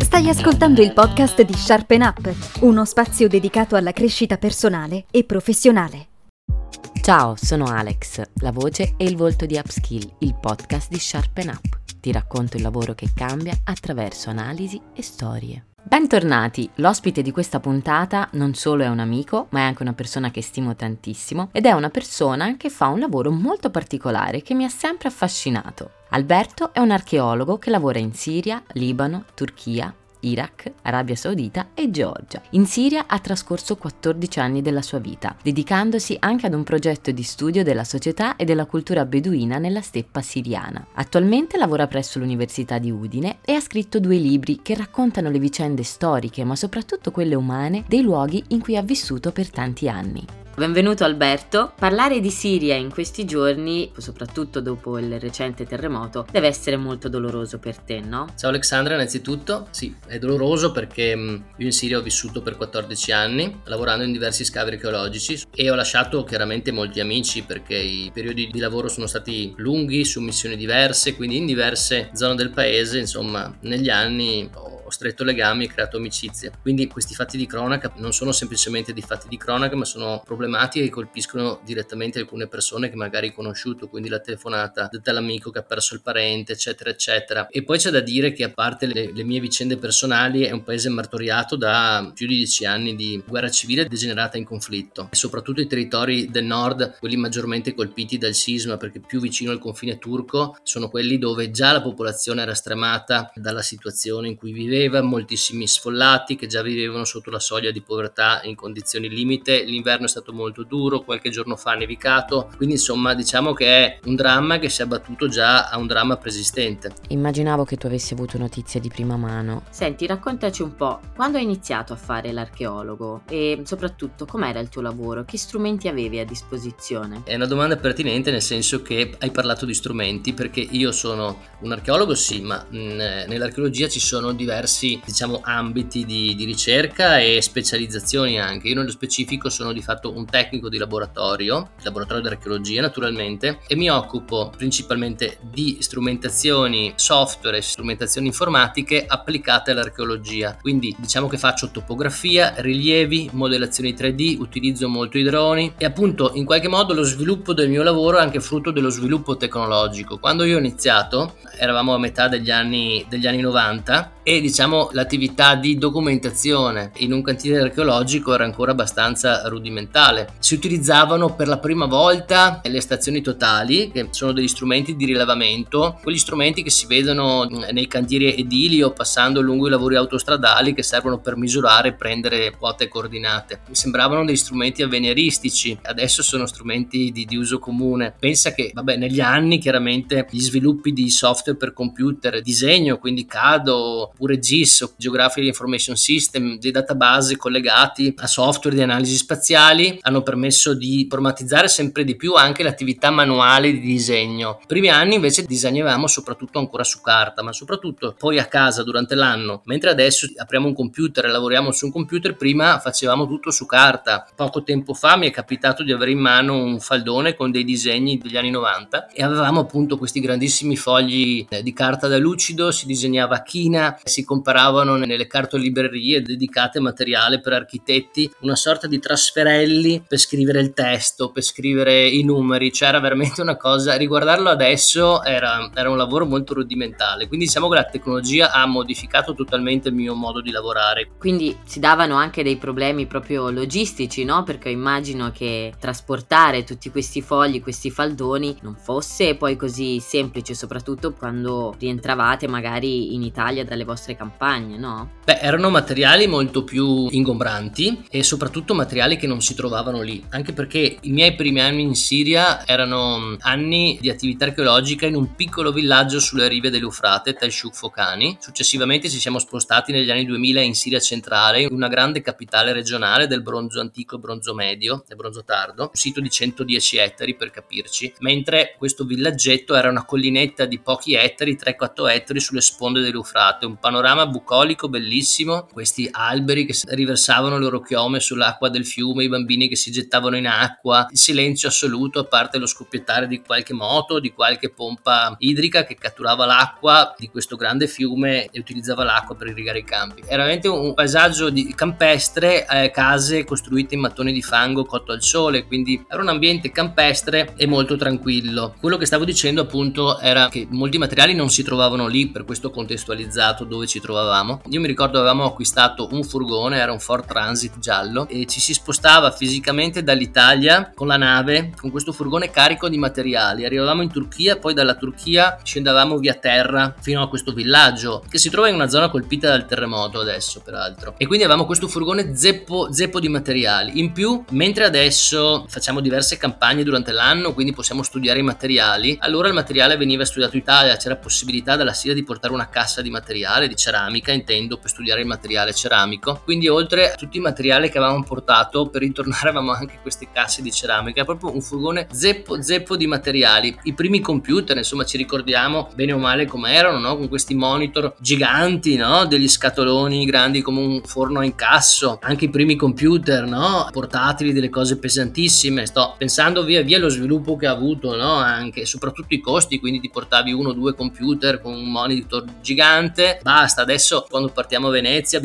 Stai ascoltando il podcast di Sharpen Up, uno spazio dedicato alla crescita personale e professionale. Ciao, sono Alex, la voce e il volto di Upskill, il podcast di Sharpen Up. Ti racconto il lavoro che cambia attraverso analisi e storie. Bentornati! L'ospite di questa puntata non solo è un amico, ma è anche una persona che stimo tantissimo ed è una persona che fa un lavoro molto particolare che mi ha sempre affascinato. Alberto è un archeologo che lavora in Siria, Libano, Turchia, Iraq, Arabia Saudita e Georgia. In Siria ha trascorso 14 anni della sua vita, dedicandosi anche ad un progetto di studio della società e della cultura beduina nella steppa siriana. Attualmente lavora presso l'Università di Udine e ha scritto 2 libri che raccontano le vicende storiche, ma soprattutto quelle umane, dei luoghi in cui ha vissuto per tanti anni. Benvenuto Alberto. Parlare di Siria in questi giorni, soprattutto dopo il recente terremoto, deve essere molto doloroso per te, no? Ciao Alexandra, innanzitutto sì, è doloroso perché io in Siria ho vissuto per 14 anni, lavorando in diversi scavi archeologici e ho lasciato chiaramente molti amici perché i periodi di lavoro sono stati lunghi, su missioni diverse, quindi in diverse zone del paese, insomma, negli anni ho stretto legami e creato amicizie. Quindi questi fatti di cronaca non sono semplicemente dei fatti di cronaca, ma sono problematiche che colpiscono direttamente alcune persone che magari hai conosciuto, quindi la telefonata dall'amico che ha perso il parente, eccetera eccetera. E poi c'è da dire che, a parte le mie vicende personali, è un paese martoriato da più di 10 anni di guerra civile degenerata in conflitto, e soprattutto i territori del nord, quelli maggiormente colpiti dal sisma, perché più vicino al confine turco, sono quelli dove già la popolazione era stremata dalla situazione in cui vive, moltissimi sfollati che già vivevano sotto la soglia di povertà in condizioni limite. L'inverno è stato molto duro, qualche giorno fa ha nevicato, quindi insomma diciamo che è un dramma che si è abbattuto già a un dramma preesistente. Immaginavo che tu avessi avuto notizie di prima mano. Senti, raccontaci un po' quando hai iniziato a fare l'archeologo e soprattutto com'era il tuo lavoro, che strumenti avevi a disposizione? È una domanda pertinente, nel senso che hai parlato di strumenti, perché io sono un archeologo sì, ma nell'archeologia ci sono diversi, diciamo, ambiti di ricerca e specializzazioni anche. Io nello specifico sono di fatto un tecnico di laboratorio di archeologia naturalmente, e mi occupo principalmente di strumentazioni software e strumentazioni informatiche applicate all'archeologia. Quindi diciamo che faccio topografia, rilievi, modellazioni 3D, utilizzo molto i droni e appunto in qualche modo lo sviluppo del mio lavoro è anche frutto dello sviluppo tecnologico. Quando io ho iniziato eravamo a metà degli anni 90 e diciamo l'attività di documentazione in un cantiere archeologico era ancora abbastanza rudimentale. Si utilizzavano per la prima volta le stazioni totali, che sono degli strumenti di rilevamento, quegli strumenti che si vedono nei cantieri edili o passando lungo i lavori autostradali, che servono per misurare e prendere quote e coordinate. Mi sembravano degli strumenti avveniristici, adesso sono strumenti di uso comune. Pensa che negli anni chiaramente gli sviluppi di software per computer, disegno, quindi CAD oppure GIS, Geographic Information System, dei database collegati a software di analisi spaziali, hanno permesso di formatizzare sempre di più anche l'attività manuale di disegno. I primi anni invece disegnavamo soprattutto ancora su carta, ma soprattutto poi a casa durante l'anno, mentre adesso apriamo un computer e lavoriamo su un computer. Prima facevamo tutto su carta. Poco tempo fa mi è capitato di avere in mano un faldone con dei disegni degli anni 90 e avevamo appunto questi grandissimi fogli di carta da lucido, si disegnava a china, si comparavano nelle cartolibrerie dedicate materiale per architetti, una sorta di trasferelli per scrivere il testo, per scrivere i numeri, cioè era veramente una cosa, riguardarlo adesso era un lavoro molto rudimentale. Quindi diciamo che la tecnologia ha modificato totalmente il mio modo di lavorare. Quindi si davano anche dei problemi proprio logistici, no? Perché immagino che trasportare tutti questi fogli, questi faldoni non fosse poi così semplice, soprattutto quando rientravate magari in Italia dalle vostre campagne, no? Erano materiali molto più ingombranti e soprattutto materiali che non si trovavano lì, anche perché i miei primi anni in Siria erano anni di attività archeologica in un piccolo villaggio sulle rive dell'Eufrate, Tal Shuk Fokani. Successivamente ci siamo spostati negli anni 2000 in Siria centrale, in una grande capitale regionale del bronzo antico e bronzo medio e bronzo tardo, un sito di 110 ettari per capirci, mentre questo villaggetto era una collinetta di pochi ettari, 3-4 ettari, sulle sponde dell'Eufrate, un panorama panorama bucolico bellissimo, questi alberi che riversavano le loro chiome sull'acqua del fiume, i bambini che si gettavano in acqua, il silenzio assoluto a parte lo scoppiettare di qualche moto, di qualche pompa idrica che catturava l'acqua di questo grande fiume e utilizzava l'acqua per irrigare i campi. Era veramente un paesaggio di campestre, case costruite in mattoni di fango cotto al sole, quindi era un ambiente campestre e molto tranquillo. Quello che stavo dicendo appunto era che molti materiali non si trovavano lì, per questo ho contestualizzato dove ci trovavamo. Io mi ricordo avevamo acquistato un furgone, era un Ford Transit giallo, e ci si spostava fisicamente dall'Italia con la nave, con questo furgone carico di materiali. Arrivavamo in Turchia, poi dalla Turchia scendavamo via terra fino a questo villaggio che si trova in una zona colpita dal terremoto adesso peraltro, e quindi avevamo questo furgone zeppo di materiali. In più, mentre adesso facciamo diverse campagne durante l'anno, quindi possiamo studiare i materiali, allora il materiale veniva studiato in Italia, c'era possibilità dalla Siria di portare una cassa di materiale, di ceramica intendo, per studiare il materiale ceramico. Quindi oltre a tutti i materiali che avevamo portato per ritornare avevamo anche queste casse di ceramica, proprio un furgone zeppo di materiali. I primi computer, insomma, ci ricordiamo bene o male come erano, no? Con questi monitor giganti, no? Degli scatoloni grandi come un forno a incasso. Anche i primi computer, no? Portatili, delle cose pesantissime. Sto pensando via via allo sviluppo che ha avuto, no? Anche soprattutto i costi, quindi ti portavi 1 o 2 computer con un monitor gigante, basta. Adesso quando partiamo a Venezia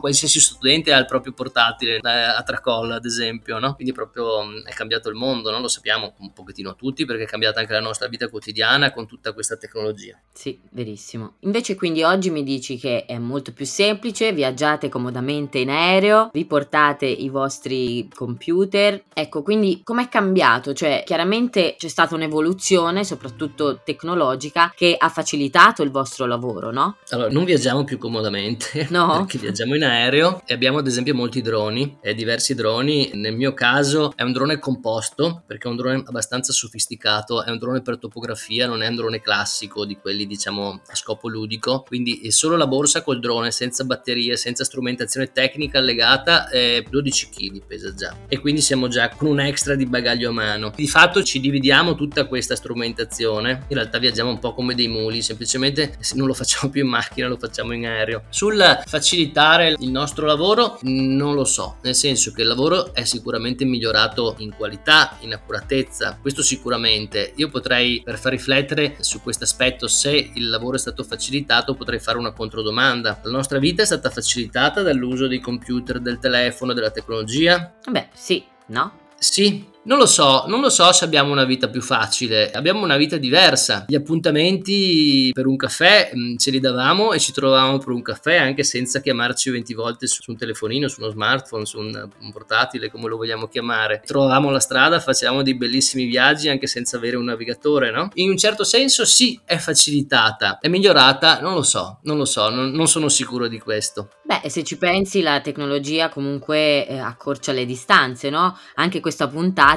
qualsiasi studente ha il proprio portatile a tracolla ad esempio, no? Quindi proprio è cambiato il mondo, no? Lo sappiamo un pochettino tutti, perché è cambiata anche la nostra vita quotidiana con tutta questa tecnologia. Sì, verissimo. Invece quindi oggi mi dici che è molto più semplice, viaggiate comodamente in aereo, vi portate i vostri computer. Ecco, quindi com'è cambiato? Cioè chiaramente c'è stata un'evoluzione soprattutto tecnologica che ha facilitato il vostro lavoro, no? Allora, non viaggiamo più comodamente, no? Perché viaggiamo in aereo e abbiamo ad esempio molti droni e diversi droni. Nel mio caso è un drone composto, perché è un drone abbastanza sofisticato, è un drone per topografia, non è un drone classico di quelli diciamo a scopo ludico, quindi è solo la borsa col drone, senza batterie, senza strumentazione tecnica allegata, 12 kg pesa già, e quindi siamo già con un extra di bagaglio a mano. Di fatto ci dividiamo tutta questa strumentazione, in realtà viaggiamo un po' come dei muli, semplicemente non lo facciamo più in macchina, lo facciamo in aereo. Sul facilitare il nostro lavoro non lo so, nel senso che il lavoro è sicuramente migliorato in qualità, in accuratezza, questo sicuramente. Io potrei, per far riflettere su questo aspetto se il lavoro è stato facilitato, potrei fare una controdomanda. La nostra vita è stata facilitata dall'uso dei computer, del telefono, della tecnologia? Beh, sì, no? Sì. Non lo so se abbiamo una vita più facile, abbiamo una vita diversa. Gli appuntamenti per un caffè ce li davamo e ci trovavamo per un caffè anche senza chiamarci 20 volte su un telefonino, su uno smartphone, su un portatile, come lo vogliamo chiamare. Trovavamo la strada, facevamo dei bellissimi viaggi anche senza avere un navigatore, no? In un certo senso sì, è facilitata, è migliorata, non lo so, non sono sicuro di questo. Beh, se ci pensi la tecnologia comunque accorcia le distanze, no? Anche questa puntata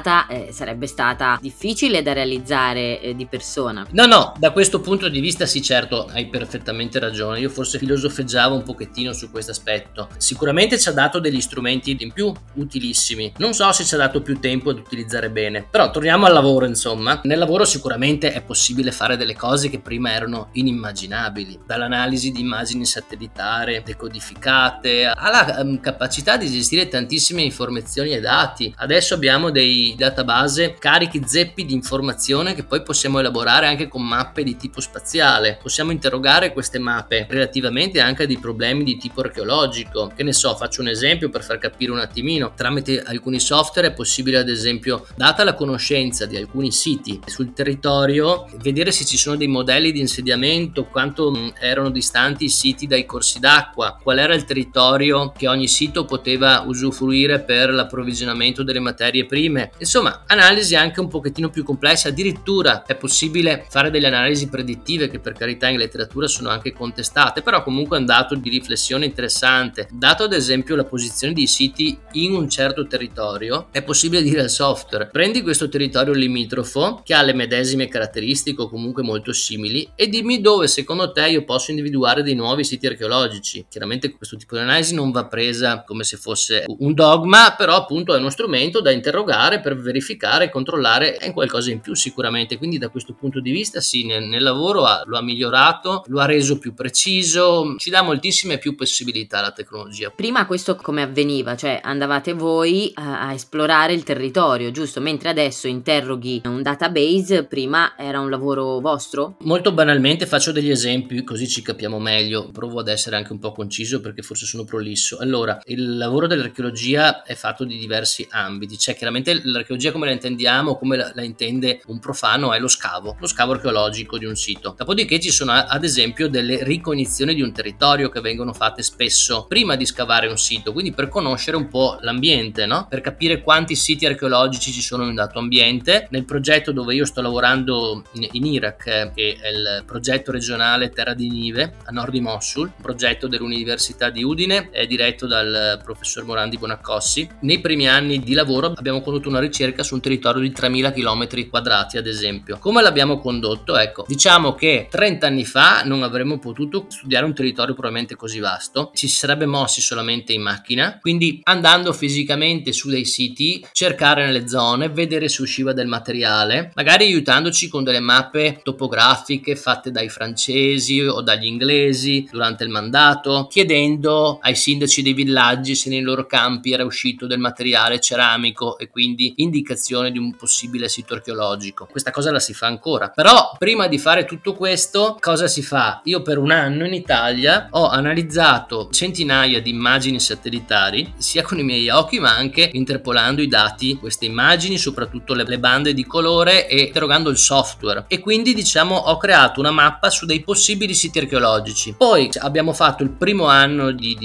sarebbe stata difficile da realizzare di persona. No, da questo punto di vista sì, certo, hai perfettamente ragione. Io forse filosofeggiavo un pochettino su questo aspetto. Sicuramente ci ha dato degli strumenti in più utilissimi, non so se ci ha dato più tempo ad utilizzare bene, però torniamo al lavoro. Insomma, nel lavoro sicuramente è possibile fare delle cose che prima erano inimmaginabili, dall'analisi di immagini satellitare decodificate alla capacità di gestire tantissime informazioni e dati. Adesso abbiamo dei database carichi zeppi di informazione che poi possiamo elaborare anche con mappe di tipo spaziale. Possiamo interrogare queste mappe relativamente anche a dei problemi di tipo archeologico, che ne so, faccio un esempio per far capire un attimino. Tramite alcuni software è possibile ad esempio, data la conoscenza di alcuni siti sul territorio, vedere se ci sono dei modelli di insediamento, quanto erano distanti i siti dai corsi d'acqua, qual era il territorio che ogni sito poteva usufruire per l'approvvigionamento delle materie prime. Insomma, analisi anche un pochettino più complesse. Addirittura è possibile fare delle analisi predittive, che per carità in letteratura sono anche contestate, però comunque è un dato di riflessione interessante. Dato ad esempio la posizione dei siti in un certo territorio, è possibile dire al software: prendi questo territorio limitrofo che ha le medesime caratteristiche o comunque molto simili e dimmi dove secondo te io posso individuare dei nuovi siti archeologici. Chiaramente questo tipo di analisi non va presa come se fosse un dogma, però appunto è uno strumento da interrogare per verificare e controllare è un qualcosa in più sicuramente, quindi da questo punto di vista sì, nel lavoro lo ha migliorato, lo ha reso più preciso, ci dà moltissime più possibilità la tecnologia. Prima questo come avveniva? Cioè andavate voi a esplorare il territorio, giusto? Mentre adesso interroghi un database, prima era un lavoro vostro? Molto banalmente faccio degli esempi così ci capiamo meglio, provo ad essere anche un po' conciso perché forse sono prolisso. Allora, il lavoro dell'archeologia è fatto di diversi ambiti, c'è chiaramente l'archeologia come la intendiamo, come la intende un profano, è lo scavo archeologico di un sito, dopodiché ci sono ad esempio delle ricognizioni di un territorio che vengono fatte spesso prima di scavare un sito, quindi per conoscere un po' l'ambiente, no? Per capire quanti siti archeologici ci sono in un dato ambiente. Nel progetto dove io sto lavorando in Iraq, che è il progetto regionale Terra di Ninive a nord di Mosul, un progetto dell'Università di Udine, è diretto dal professor Morandi Bonacossi. Nei primi anni di lavoro abbiamo condotto una ricerca su un territorio di 3000 km quadrati ad esempio. Come l'abbiamo condotto? Ecco, diciamo che 30 anni fa non avremmo potuto studiare un territorio probabilmente così vasto, ci si sarebbe mossi solamente in macchina, quindi andando fisicamente su dei siti, cercare nelle zone, vedere se usciva del materiale, magari aiutandoci con delle mappe topografiche fatte dai francesi o dagli inglesi durante il mandato, chiedendo ai sindaci dei villaggi se nei loro campi era uscito del materiale ceramico e quindi indicazione di un possibile sito archeologico. Questa cosa la si fa ancora, però prima di fare tutto questo cosa si fa? Io per un anno in Italia ho analizzato centinaia di immagini satellitari, sia con i miei occhi ma anche interpolando i dati, queste immagini, soprattutto le bande di colore, e interrogando il software, e quindi diciamo ho creato una mappa su dei possibili siti archeologici. Poi abbiamo fatto il primo anno di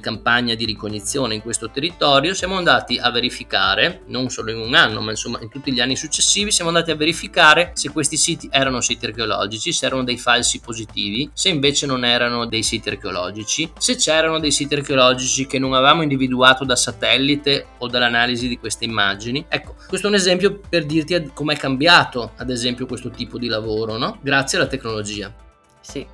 campagna di ricognizione in questo territorio, siamo andati a verificare, non solo in un anno ma insomma in tutti gli anni successivi siamo andati a verificare se questi siti erano siti archeologici, se erano dei falsi positivi, se invece non erano dei siti archeologici, se c'erano dei siti archeologici che non avevamo individuato da satellite o dall'analisi di queste immagini. Ecco, questo è un esempio per dirti com'è cambiato ad esempio questo tipo di lavoro, no? Grazie alla tecnologia. Sì.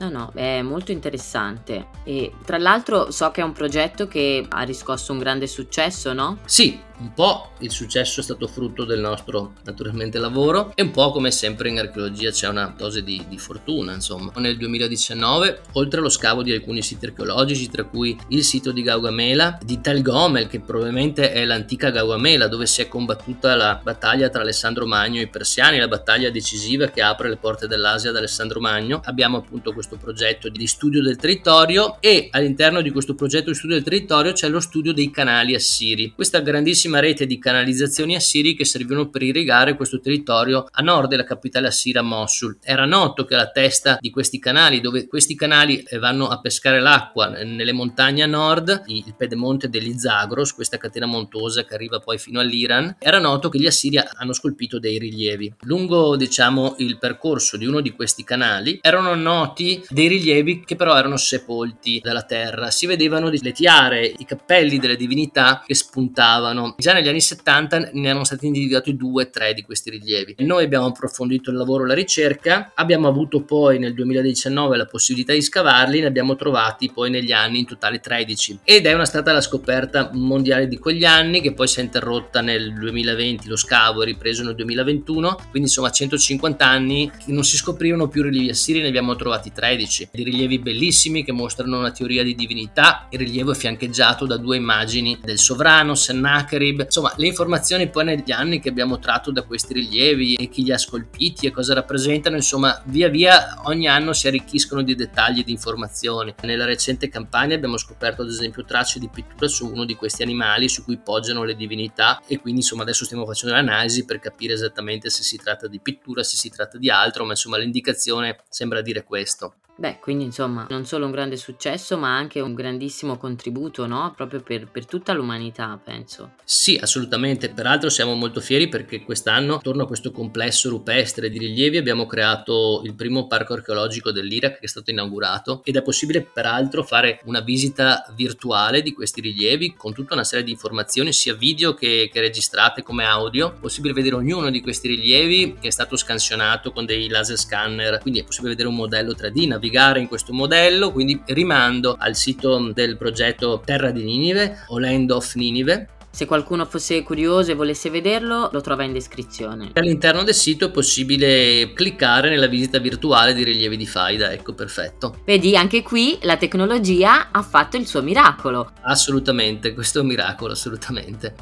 No, è molto interessante e tra l'altro so che è un progetto che ha riscosso un grande successo, no? Sì, un po' il successo è stato frutto del nostro naturalmente lavoro e un po' come sempre in archeologia c'è una dose di fortuna, insomma. Nel 2019, oltre allo scavo di alcuni siti archeologici, tra cui il sito di Gaugamela, di Tal Gomel, che probabilmente è l'antica Gaugamela dove si è combattuta la battaglia tra Alessandro Magno e i persiani, la battaglia decisiva che apre le porte dell'Asia ad Alessandro Magno, abbiamo appunto questo progetto di studio del territorio, e all'interno di questo progetto di studio del territorio c'è lo studio dei canali assiri, questa grandissima rete di canalizzazioni assiri che servivano per irrigare questo territorio a nord della capitale assira Mosul. Era noto che alla testa di questi canali, dove questi canali vanno a pescare l'acqua nelle montagne a nord, il pedemonte degli Zagros, questa catena montuosa che arriva poi fino all'Iran, era noto che gli assiri hanno scolpito dei rilievi lungo il percorso di uno di questi canali. Erano noti dei rilievi che però erano sepolti dalla terra, si vedevano le tiare, i cappelli delle divinità che spuntavano. Già negli anni 70 ne erano stati individuati 2-3 di questi rilievi. Noi abbiamo approfondito il lavoro, la ricerca, abbiamo avuto poi nel 2019 la possibilità di scavarli, ne abbiamo trovati poi negli anni in totale 13 ed è stata la scoperta mondiale di quegli anni, che poi si è interrotta nel 2020, lo scavo è ripreso nel 2021, quindi insomma 150 anni che non si scoprivano più rilievi assiri, ne abbiamo trovati 3. Dei rilievi bellissimi che mostrano una teoria di divinità. Il rilievo è fiancheggiato da 2 immagini del sovrano Sennacherib. Insomma, le informazioni poi negli anni che abbiamo tratto da questi rilievi e chi li ha scolpiti e cosa rappresentano, insomma, via via ogni anno si arricchiscono di dettagli e di informazioni. Nella recente campagna abbiamo scoperto ad esempio tracce di pittura su uno di questi animali su cui poggiano le divinità, e quindi insomma adesso stiamo facendo l'analisi per capire esattamente se si tratta di pittura, se si tratta di altro, ma insomma l'indicazione sembra dire questo. Beh, quindi insomma non solo un grande successo ma anche un grandissimo contributo, no? Proprio per tutta l'umanità, penso. Sì, assolutamente, peraltro siamo molto fieri perché quest'anno attorno a questo complesso rupestre di rilievi abbiamo creato il primo parco archeologico dell'Iraq, che è stato inaugurato, ed è possibile peraltro fare una visita virtuale di questi rilievi con tutta una serie di informazioni sia video che registrate come audio. È possibile vedere ognuno di questi rilievi che è stato scansionato con dei laser scanner, quindi è possibile vedere un modello 3D, in questo modello. Quindi rimando al sito del progetto Terra di Ninive o Land of Ninive, Se qualcuno fosse curioso e volesse vederlo, lo trova in descrizione. All'interno del sito è possibile cliccare nella visita virtuale di Rilievi di Faida, ecco, perfetto. Vedi, anche qui la tecnologia ha fatto il suo miracolo. Assolutamente, questo è un miracolo, assolutamente.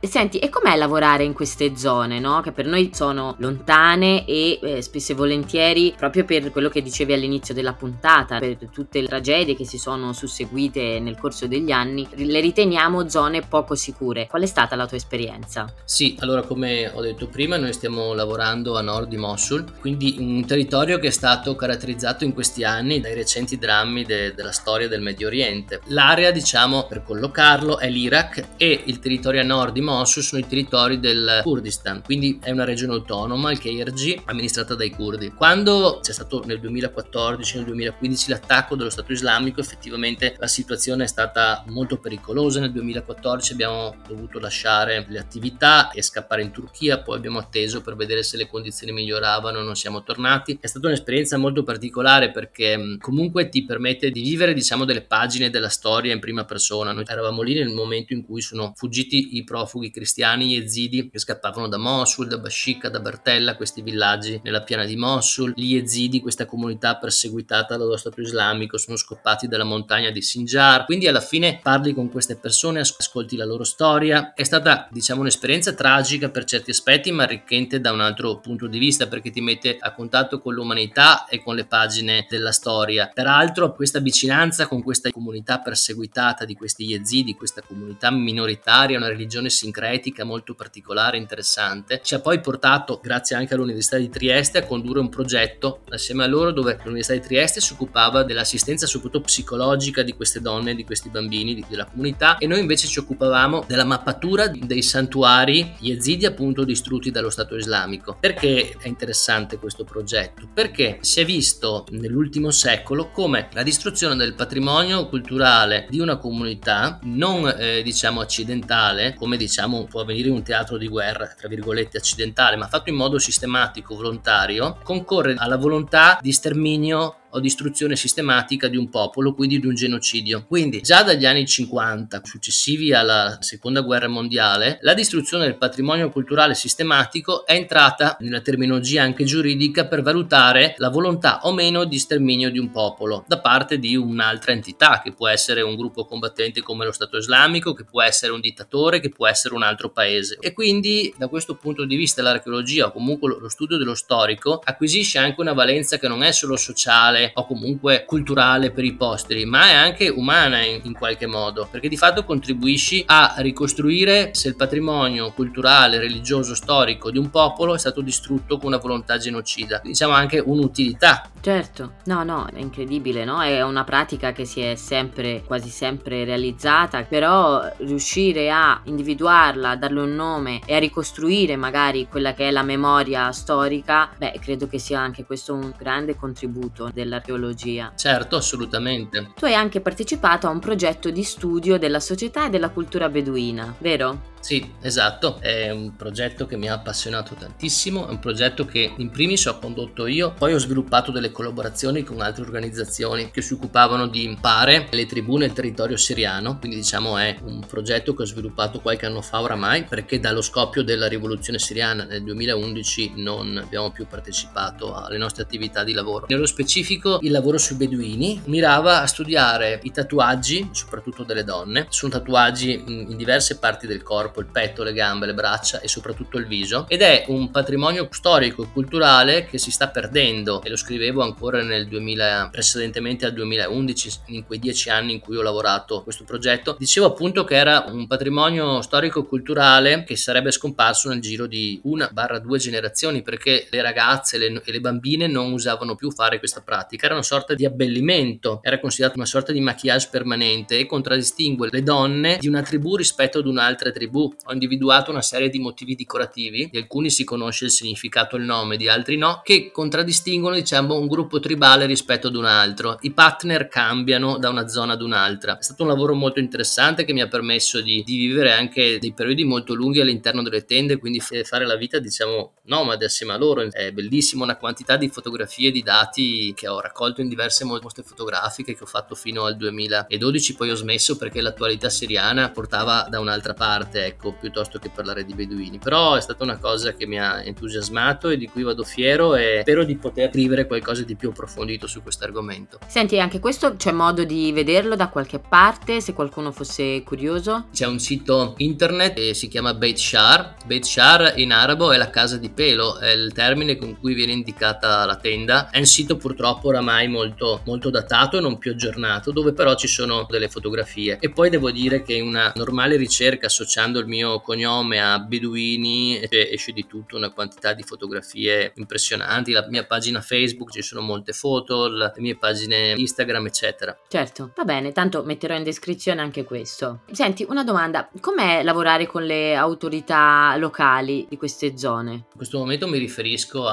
Senti, e com'è lavorare in queste zone, no? Che per noi sono lontane e spesso e volentieri, proprio per quello che dicevi all'inizio della puntata, per tutte le tragedie che si sono susseguite nel corso degli anni, le riteniamo zone poco sicure. Qual è stata la tua esperienza? Sì, allora, come ho detto prima, noi stiamo lavorando a nord di Mosul, quindi un territorio che è stato caratterizzato in questi anni dai recenti drammi della storia del Medio Oriente. L'area, diciamo, per collocarlo, è l'Iraq, e il territorio a nord di Mosul sono i territori del Kurdistan, quindi è una regione autonoma, il KRG, amministrata dai curdi. Quando c'è stato nel 2014 e nel 2015 l'attacco dello Stato Islamico, effettivamente la situazione è stata molto pericolosa. Nel 2014 abbiamo dovuto lasciare le attività e scappare in Turchia, poi abbiamo atteso per vedere se le condizioni miglioravano, non siamo tornati. È stata un'esperienza molto particolare perché comunque ti permette di vivere, diciamo, delle pagine della storia in prima persona. Noi eravamo lì nel momento in cui sono fuggiti i profughi cristiani Yezidi che scappavano da Mosul, da Bashika, da Bertella, questi villaggi nella piana di Mosul. Gli Yezidi, questa comunità perseguitata dallo Stato Islamico, sono scappati dalla montagna di Sinjar. Quindi alla fine parli con queste persone, ascolti la loro storia. È stata, diciamo, un'esperienza tragica per certi aspetti, ma arricchente da un altro punto di vista, perché ti mette a contatto con l'umanità e con le pagine della storia. Peraltro questa vicinanza con questa comunità perseguitata di questi Yezidi, questa comunità minoritaria, una religione sincretica molto particolare e interessante, ci ha poi portato, grazie anche all'Università di Trieste, a condurre un progetto assieme a loro, dove l'Università di Trieste si occupava dell'assistenza soprattutto psicologica di queste donne, di questi bambini, della comunità, e noi invece ci occupavamo della mappatura dei santuari Yezidi, appunto, distrutti dallo Stato Islamico. Perché è interessante questo progetto? Perché si è visto nell'ultimo secolo come la distruzione del patrimonio culturale di una comunità non diciamo accidentale, come diciamo può avvenire in un teatro di guerra tra virgolette accidentale, ma fatto in modo sistematico, volontario, concorre alla volontà di sterminio o distruzione sistematica di un popolo, quindi di un genocidio. Quindi già dagli anni 50, successivi alla seconda guerra mondiale, la distruzione del patrimonio culturale sistematico è entrata nella terminologia anche giuridica per valutare la volontà o meno di sterminio di un popolo da parte di un'altra entità, che può essere un gruppo combattente come lo Stato Islamico, che può essere un dittatore, che può essere un altro paese. E quindi da questo punto di vista l'archeologia, o comunque lo studio dello storico, acquisisce anche una valenza che non è solo sociale o comunque culturale per i posteri, ma è anche umana in qualche modo, perché di fatto contribuisci a ricostruire se il patrimonio culturale, religioso, storico di un popolo è stato distrutto con una volontà genocida. Diciamo anche un'utilità. Certo, no, è incredibile, no? È una pratica che si è sempre, quasi sempre realizzata, però riuscire a individuarla, a darle un nome e a ricostruire magari quella che è la memoria storica, credo che sia anche questo un grande contributo dell'archeologia. Certo, assolutamente. Tu hai anche partecipato a un progetto di studio della società e della cultura beduina, vero? Sì, esatto, è un progetto che mi ha appassionato tantissimo, è un progetto che in primis ho condotto io, poi ho sviluppato delle collaborazioni con altre organizzazioni che si occupavano di impare le tribù nel territorio siriano, quindi diciamo è un progetto che ho sviluppato qualche anno fa oramai, perché dallo scoppio della rivoluzione siriana nel 2011 non abbiamo più partecipato alle nostre attività di lavoro. Nello specifico il lavoro sui beduini mirava a studiare i tatuaggi, soprattutto delle donne. Sono tatuaggi in diverse parti del corpo, il petto, le gambe, le braccia e soprattutto il viso, ed è un patrimonio storico e culturale che si sta perdendo, e lo scrivevo ancora nel 2000, precedentemente al 2011, in quei 10 anni in cui ho lavorato questo progetto. Dicevo appunto che era un patrimonio storico culturale che sarebbe scomparso nel giro di 1-2 generazioni, perché le ragazze e le bambine non usavano più fare questa pratica. Era una sorta di abbellimento, era considerato una sorta di maquillage permanente e contraddistingue le donne di una tribù rispetto ad un'altra tribù. Ho individuato una serie di motivi decorativi, di alcuni si conosce il significato, il nome, di altri no, che contraddistinguono, diciamo, un gruppo tribale rispetto ad un altro. I partner cambiano da una zona ad un'altra. È stato un lavoro molto interessante che mi ha permesso di vivere anche dei periodi molto lunghi all'interno delle tende, quindi fare la vita, diciamo, nomade assieme a loro. È bellissimo, una quantità di fotografie, di dati che ho ho raccolto in diverse mostre fotografiche che ho fatto fino al 2012, poi ho smesso perché l'attualità siriana portava da un'altra parte, ecco, piuttosto che parlare di beduini. Però è stata una cosa che mi ha entusiasmato e di cui vado fiero, e spero di poter scrivere qualcosa di più approfondito su questo argomento. Senti, anche questo c'è modo di vederlo da qualche parte, se qualcuno fosse curioso? C'è un sito internet che si chiama Beit Shar. Beit Shar in arabo è la casa di pelo, è il termine con cui viene indicata la tenda. È un sito purtroppo oramai molto, molto datato e non più aggiornato, dove però ci sono delle fotografie. E poi devo dire che una normale ricerca associando il mio cognome a beduini, esce di tutto una quantità di fotografie impressionanti. La mia pagina Facebook, ci sono molte foto, le mie pagine Instagram eccetera. Certo, va bene, tanto metterò in descrizione anche questo. Senti, una domanda: com'è lavorare con le autorità locali di queste zone? In questo momento mi riferisco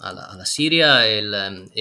alla Siria e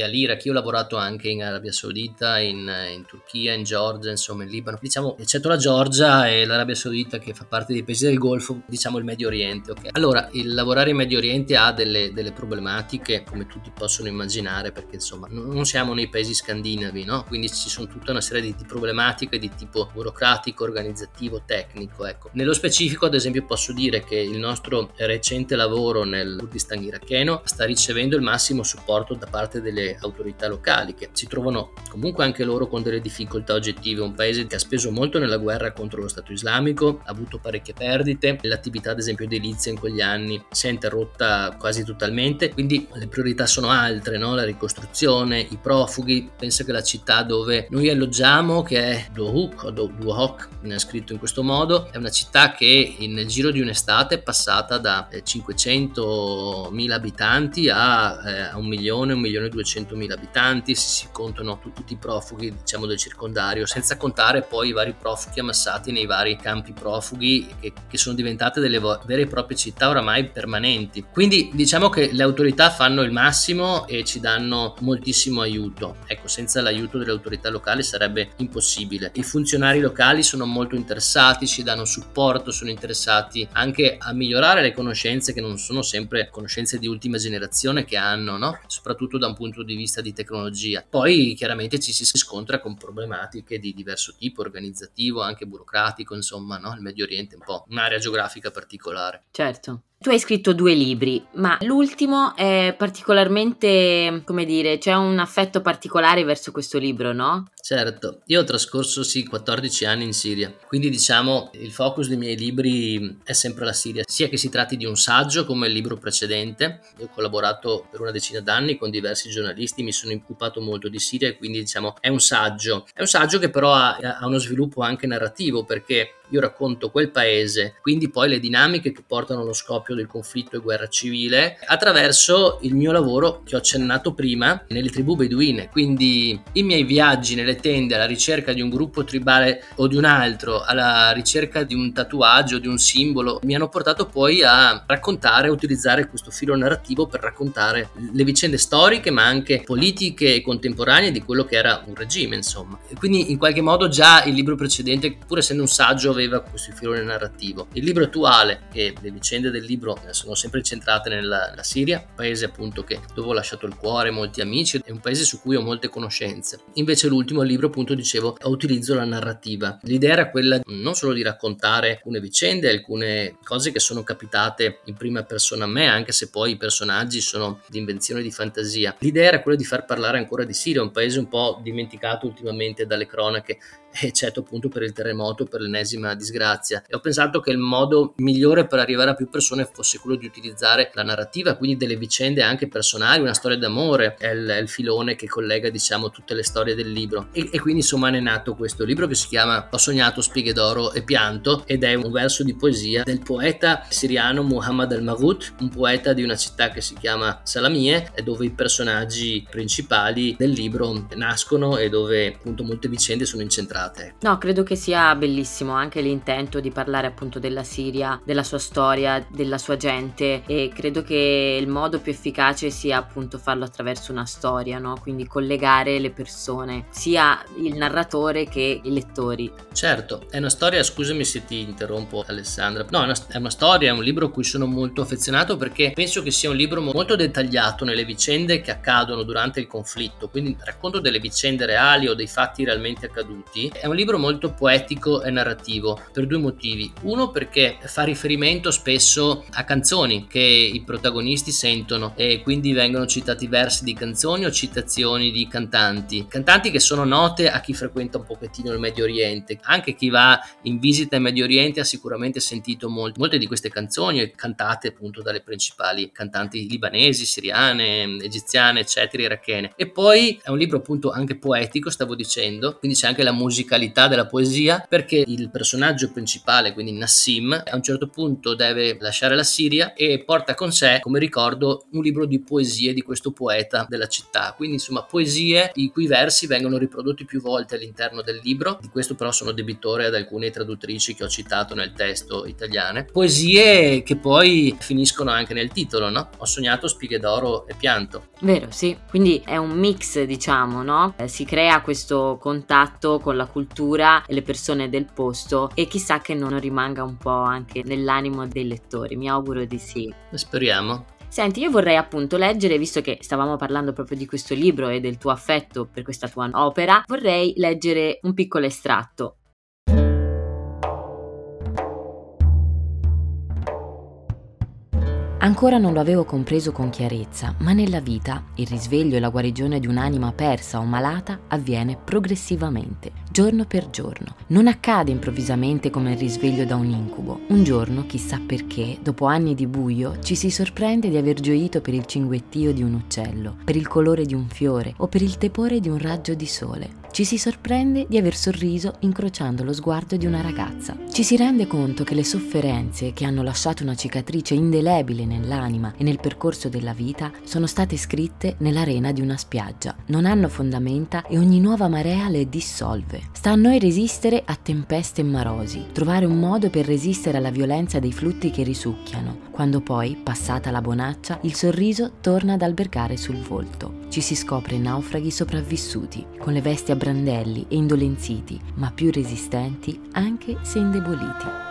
all'Iraq. Io ho lavorato anche in Arabia Saudita, in Turchia, in Georgia, insomma in Libano, diciamo, eccetto la Georgia e l'Arabia Saudita che fa parte dei paesi del Golfo, diciamo il Medio Oriente, ok? Allora, il lavorare in Medio Oriente ha delle problematiche, come tutti possono immaginare, perché insomma non siamo nei paesi scandinavi, no? Quindi ci sono tutta una serie di problematiche di tipo burocratico, organizzativo, tecnico, ecco. Nello specifico, ad esempio, posso dire che il nostro recente lavoro nel Kurdistan iracheno sta ricevendo il massimo supporto da parte delle autorità locali, che si trovano comunque anche loro con delle difficoltà oggettive. Un paese che ha speso molto nella guerra contro lo Stato Islamico, ha avuto parecchie perdite, l'attività ad esempio edilizia in quegli anni si è interrotta quasi totalmente, quindi le priorità sono altre, no? La ricostruzione, i profughi. Pensa che la città dove noi alloggiamo, che è Duhok, scritto in questo modo, è una città che nel giro di un'estate è passata da 500.000 abitanti a 1.200.000 abitanti, si contano tutti i profughi, diciamo, del circondario, senza contare poi i vari profughi ammassati nei vari campi profughi che sono diventate delle vere e proprie città oramai permanenti. Quindi diciamo che le autorità fanno il massimo e ci danno moltissimo aiuto, ecco. Senza l'aiuto delle autorità locali sarebbe impossibile. I funzionari locali sono molto interessati, ci danno supporto, sono interessati anche a migliorare le conoscenze, che non sono sempre conoscenze di ultima generazione che hanno, no? Soprattutto da un punto di vista di tecnologia. Poi chiaramente ci si scontra con problematiche di diverso tipo, organizzativo, anche burocratico, insomma, no? Il Medio Oriente è un po' un'area geografica particolare. Certo. Tu hai scritto 2 libri, ma l'ultimo è particolarmente, come dire, c'è un affetto particolare verso questo libro, no? Certo, io ho trascorso 14 anni in Siria, quindi diciamo il focus dei miei libri è sempre la Siria, sia che si tratti di un saggio come il libro precedente. Io ho collaborato per una decina d'anni con diversi giornalisti, mi sono occupato molto di Siria, quindi diciamo è un saggio che però ha uno sviluppo anche narrativo, perché io racconto quel paese, quindi poi le dinamiche che portano allo scoppio del conflitto e guerra civile attraverso il mio lavoro che ho accennato prima nelle tribù beduine. Quindi i miei viaggi nelle tende alla ricerca di un gruppo tribale o di un altro, alla ricerca di un tatuaggio, di un simbolo, mi hanno portato poi a raccontare, a utilizzare questo filo narrativo per raccontare le vicende storiche ma anche politiche e contemporanee di quello che era un regime, insomma. E quindi in qualche modo già il libro precedente, pur essendo un saggio, aveva questo filone narrativo. Il libro attuale, e le vicende del libro sono sempre centrate nella Siria, un paese appunto dove ho lasciato il cuore, molti amici, è un paese su cui ho molte conoscenze. Invece l'ultimo libro, appunto, dicevo, utilizzo la narrativa. L'idea era quella non solo di raccontare alcune vicende, alcune cose che sono capitate in prima persona a me, anche se poi i personaggi sono di invenzione, di fantasia. L'idea era quella di far parlare ancora di Siria, un paese un po' dimenticato ultimamente dalle cronache, eccetto appunto per il terremoto, per l'ennesima disgrazia, e ho pensato che il modo migliore per arrivare a più persone fosse quello di utilizzare la narrativa, quindi delle vicende anche personali. Una storia d'amore è il filone che collega, diciamo, tutte le storie del libro, e quindi insomma è nato questo libro che si chiama Ho sognato spighe d'oro e pianto, ed è un verso di poesia del poeta siriano Muhammad al-Maghut, un poeta di una città che si chiama Salamie, dove i personaggi principali del libro nascono e dove appunto molte vicende sono incentrate. pensate? No, credo che sia bellissimo anche l'intento di parlare appunto della Siria, della sua storia, della sua gente, e credo che il modo più efficace sia appunto farlo attraverso una storia, no? Quindi collegare le persone, sia il narratore che i lettori. Certo, è una storia, scusami se ti interrompo Alessandra, no, è una storia, è un libro a cui sono molto affezionato perché penso che sia un libro molto dettagliato nelle vicende che accadono durante il conflitto, quindi racconto delle vicende reali o dei fatti realmente accaduti. È un libro molto poetico e narrativo per due motivi: uno perché fa riferimento spesso a canzoni che i protagonisti sentono e quindi vengono citati versi di canzoni o citazioni di cantanti che sono note a chi frequenta un pochettino il Medio Oriente. Anche chi va in visita in Medio Oriente ha sicuramente sentito molte di queste canzoni cantate appunto dalle principali cantanti libanesi, siriane, egiziane, eccetera, irachene. E poi è un libro appunto anche poetico, stavo dicendo, quindi c'è anche la musicalità della poesia, perché il personaggio principale, quindi Nassim, a un certo punto deve lasciare la Siria e porta con sé, come ricordo, un libro di poesie di questo poeta della città, quindi insomma poesie i cui versi vengono riprodotti più volte all'interno del libro. Di questo però sono debitore ad alcune traduttrici che ho citato nel testo italiane, poesie che poi finiscono anche nel titolo, no? Ho sognato spighe d'oro e pianto. Vero, sì, quindi è un mix, diciamo, no? Si crea questo contatto con la cultura e le persone del posto, e chissà che non rimanga un po' anche nell'animo dei lettori, mi auguro di sì. Speriamo. Senti, io vorrei appunto leggere, visto che stavamo parlando proprio di questo libro e del tuo affetto per questa tua opera, vorrei leggere un piccolo estratto. Ancora non lo avevo compreso con chiarezza, ma nella vita il risveglio e la guarigione di un'anima persa o malata avviene progressivamente, giorno per giorno. Non accade improvvisamente come il risveglio da un incubo. Un giorno, chissà perché, dopo anni di buio, ci si sorprende di aver gioito per il cinguettio di un uccello, per il colore di un fiore o per il tepore di un raggio di sole. Ci si sorprende di aver sorriso incrociando lo sguardo di una ragazza. Ci si rende conto che le sofferenze che hanno lasciato una cicatrice indelebile nell'anima e nel percorso della vita sono state scritte nell'arena di una spiaggia. Non hanno fondamenta e ogni nuova marea le dissolve. Sta a noi resistere a tempeste e marosi, trovare un modo per resistere alla violenza dei flutti che risucchiano, quando poi, passata la bonaccia, il sorriso torna ad albergare sul volto. Ci si scopre naufraghi sopravvissuti, con le vesti a brandelli e indolenziti, ma più resistenti anche se indeboliti.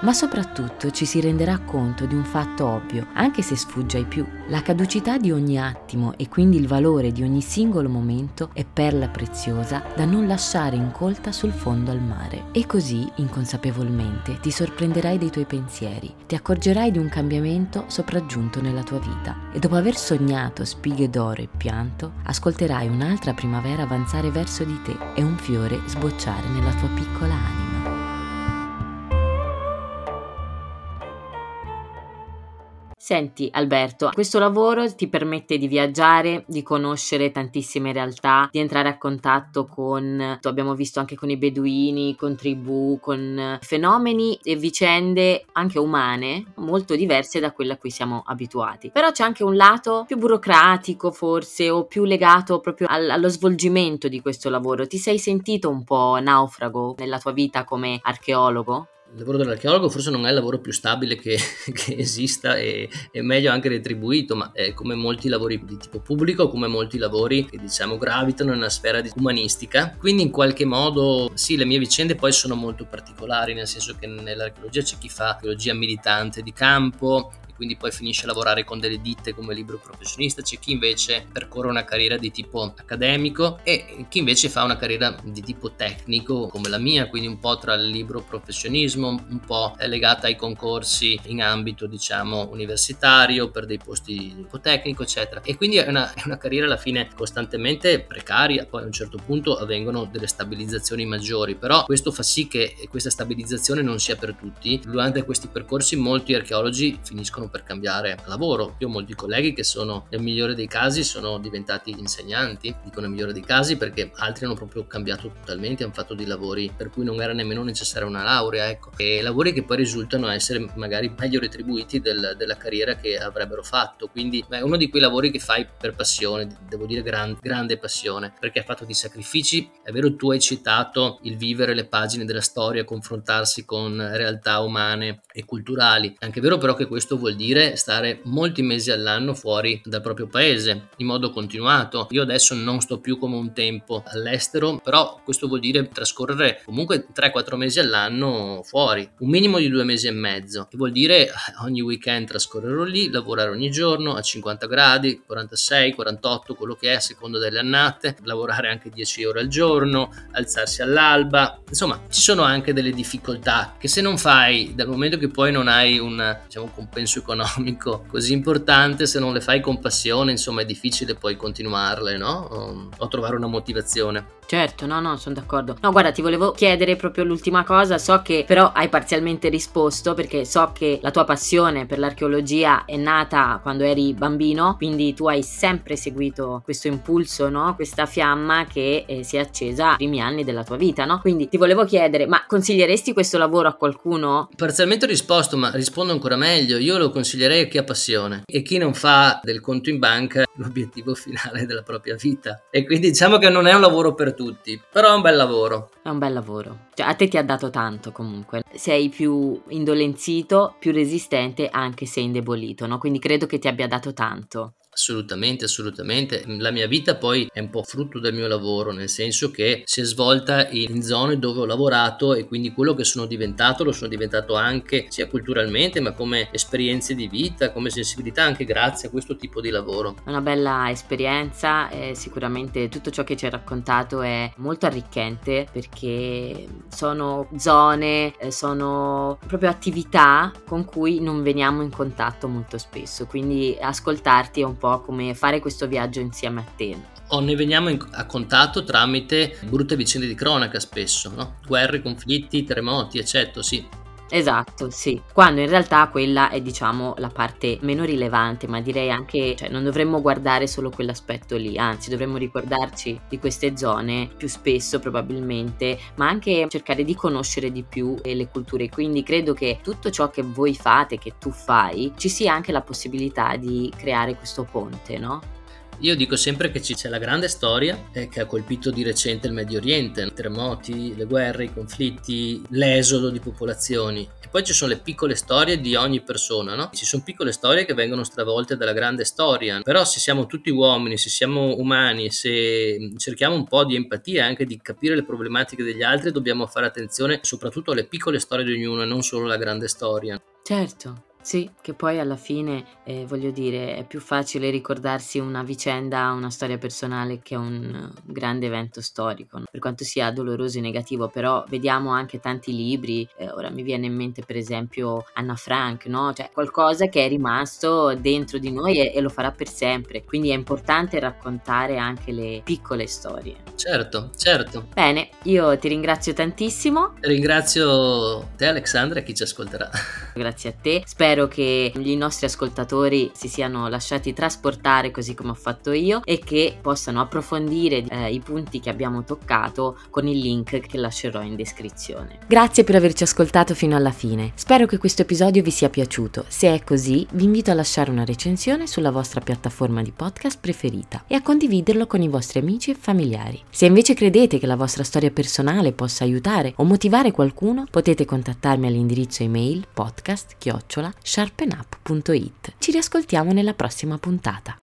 Ma soprattutto ci si renderà conto di un fatto ovvio, anche se sfugge ai più: la caducità di ogni attimo e quindi il valore di ogni singolo momento è perla preziosa da non lasciare incolta sul fondo al mare. E così, inconsapevolmente, ti sorprenderai dei tuoi pensieri, ti accorgerai di un cambiamento sopraggiunto nella tua vita e dopo aver sognato spighe d'oro e pianto, ascolterai un'altra primavera avanzare verso di te e un fiore sbocciare nella tua piccola anima. Senti Alberto, questo lavoro ti permette di viaggiare, di conoscere tantissime realtà, di entrare a contatto con, abbiamo visto anche con i beduini, con tribù, con fenomeni e vicende anche umane molto diverse da quella a cui siamo abituati. Però c'è anche un lato più burocratico forse, o più legato proprio allo svolgimento di questo lavoro. Ti sei sentito un po' naufrago nella tua vita come archeologo? Il lavoro dell'archeologo forse non è il lavoro più stabile che esista, e è meglio anche retribuito, ma è come molti lavori di tipo pubblico, come molti lavori che diciamo gravitano nella sfera umanistica. Quindi in qualche modo sì, le mie vicende poi sono molto particolari, nel senso che nell'archeologia c'è chi fa archeologia militante di campo, quindi poi finisce a lavorare con delle ditte come libero professionista, c'è chi invece percorre una carriera di tipo accademico e chi invece fa una carriera di tipo tecnico come la mia, quindi un po' tra il libero professionismo, un po' legata ai concorsi in ambito diciamo universitario per dei posti di tipo tecnico eccetera, e quindi è una carriera alla fine costantemente precaria. Poi a un certo punto avvengono delle stabilizzazioni maggiori, però questo fa sì che questa stabilizzazione non sia per tutti. Durante questi percorsi molti archeologi finiscono stanno per cambiare lavoro. Io ho molti colleghi che sono, nel migliore dei casi, sono diventati insegnanti, dico nel migliore dei casi perché altri hanno proprio cambiato totalmente, hanno fatto dei lavori per cui non era nemmeno necessaria una laurea, ecco, e lavori che poi risultano essere magari meglio retribuiti della carriera che avrebbero fatto. Quindi è uno di quei lavori che fai per passione, devo dire grande passione, perché ha fatto dei sacrifici. È vero, tu hai citato il vivere le pagine della storia, confrontarsi con realtà umane e culturali, è anche vero però che questo vuol dire stare molti mesi all'anno fuori dal proprio paese in modo continuato. Io adesso non sto più come un tempo all'estero, però questo vuol dire trascorrere comunque 3-4 mesi all'anno fuori, un minimo di 2 mesi e mezzo, che vuol dire ogni weekend trascorrerò lì, lavorare ogni giorno a 50 gradi, 46, 48, quello che è a seconda delle annate, lavorare anche 10 ore al giorno, alzarsi all'alba. Insomma, ci sono anche delle difficoltà che se non fai, dal momento che poi non hai un, diciamo, compenso economico così importante, se non le fai con passione, insomma, è difficile poi continuarle, no? O trovare una motivazione. Certo, no, sono d'accordo. No, guarda, ti volevo chiedere proprio l'ultima cosa, so che però hai parzialmente risposto, perché so che la tua passione per l'archeologia è nata quando eri bambino, quindi tu hai sempre seguito questo impulso, no? Questa fiamma che si è accesa ai primi anni della tua vita, no? Quindi ti volevo chiedere, ma consiglieresti questo lavoro a qualcuno? Parzialmente ho risposto, ma rispondo ancora meglio. Io lo consiglierei a chi ha passione e chi non fa del conto in banca l'obiettivo finale della propria vita. E quindi diciamo che non è un lavoro per tutti, però è un bel lavoro. È un bel lavoro. Cioè, a te ti ha dato tanto comunque. Sei più indolenzito, più resistente, anche se indebolito, no? Quindi credo che ti abbia dato tanto. Assolutamente. La mia vita poi è un po' frutto del mio lavoro, nel senso che si è svolta in zone dove ho lavorato, e quindi quello che sono diventato lo sono diventato anche sia culturalmente, ma come esperienze di vita, come sensibilità, anche grazie a questo tipo di lavoro. Una bella esperienza, sicuramente tutto ciò che ci hai raccontato è molto arricchente, perché sono zone, sono proprio attività con cui non veniamo in contatto molto spesso, quindi ascoltarti è un po' come fare questo viaggio insieme a te. O ne veniamo a contatto tramite brutte vicende di cronaca spesso, no? Guerre, conflitti, terremoti, eccetera, sì. Esatto, sì, quando in realtà quella è, diciamo, la parte meno rilevante, ma direi anche, cioè, non dovremmo guardare solo quell'aspetto lì, anzi dovremmo ricordarci di queste zone più spesso probabilmente, ma anche cercare di conoscere di più le culture. Quindi credo che tutto ciò che voi fate, che tu fai, ci sia anche la possibilità di creare questo ponte, no? Io dico sempre che c'è la grande storia che ha colpito di recente il Medio Oriente, terremoti, le guerre, i conflitti, l'esodo di popolazioni, e poi ci sono le piccole storie di ogni persona, no? Ci sono piccole storie che vengono stravolte dalla grande storia, però se siamo tutti uomini, se siamo umani, se cerchiamo un po' di empatia, anche di capire le problematiche degli altri, dobbiamo fare attenzione soprattutto alle piccole storie di ognuno e non solo alla grande storia. Certo. Sì, che poi alla fine, voglio dire, è più facile ricordarsi una vicenda, una storia personale, che un grande evento storico, no? Per quanto sia doloroso e negativo, però vediamo anche tanti libri, ora mi viene in mente per esempio Anna Frank, no? Cioè qualcosa che è rimasto dentro di noi e lo farà per sempre, quindi è importante raccontare anche le piccole storie. Certo. Bene, io ti ringrazio tantissimo. Ringrazio te Alessandra e chi ci ascolterà. Grazie a te, spero che i nostri ascoltatori si siano lasciati trasportare così come ho fatto io, e che possano approfondire i punti che abbiamo toccato con il link che lascerò in descrizione. Grazie per averci ascoltato fino alla fine, spero che questo episodio vi sia piaciuto. Se è così, vi invito a lasciare una recensione sulla vostra piattaforma di podcast preferita e a condividerlo con i vostri amici e familiari. Se invece credete che la vostra storia personale possa aiutare o motivare qualcuno, potete contattarmi all'indirizzo email podcast@sharpenup.it. Ci riascoltiamo nella prossima puntata.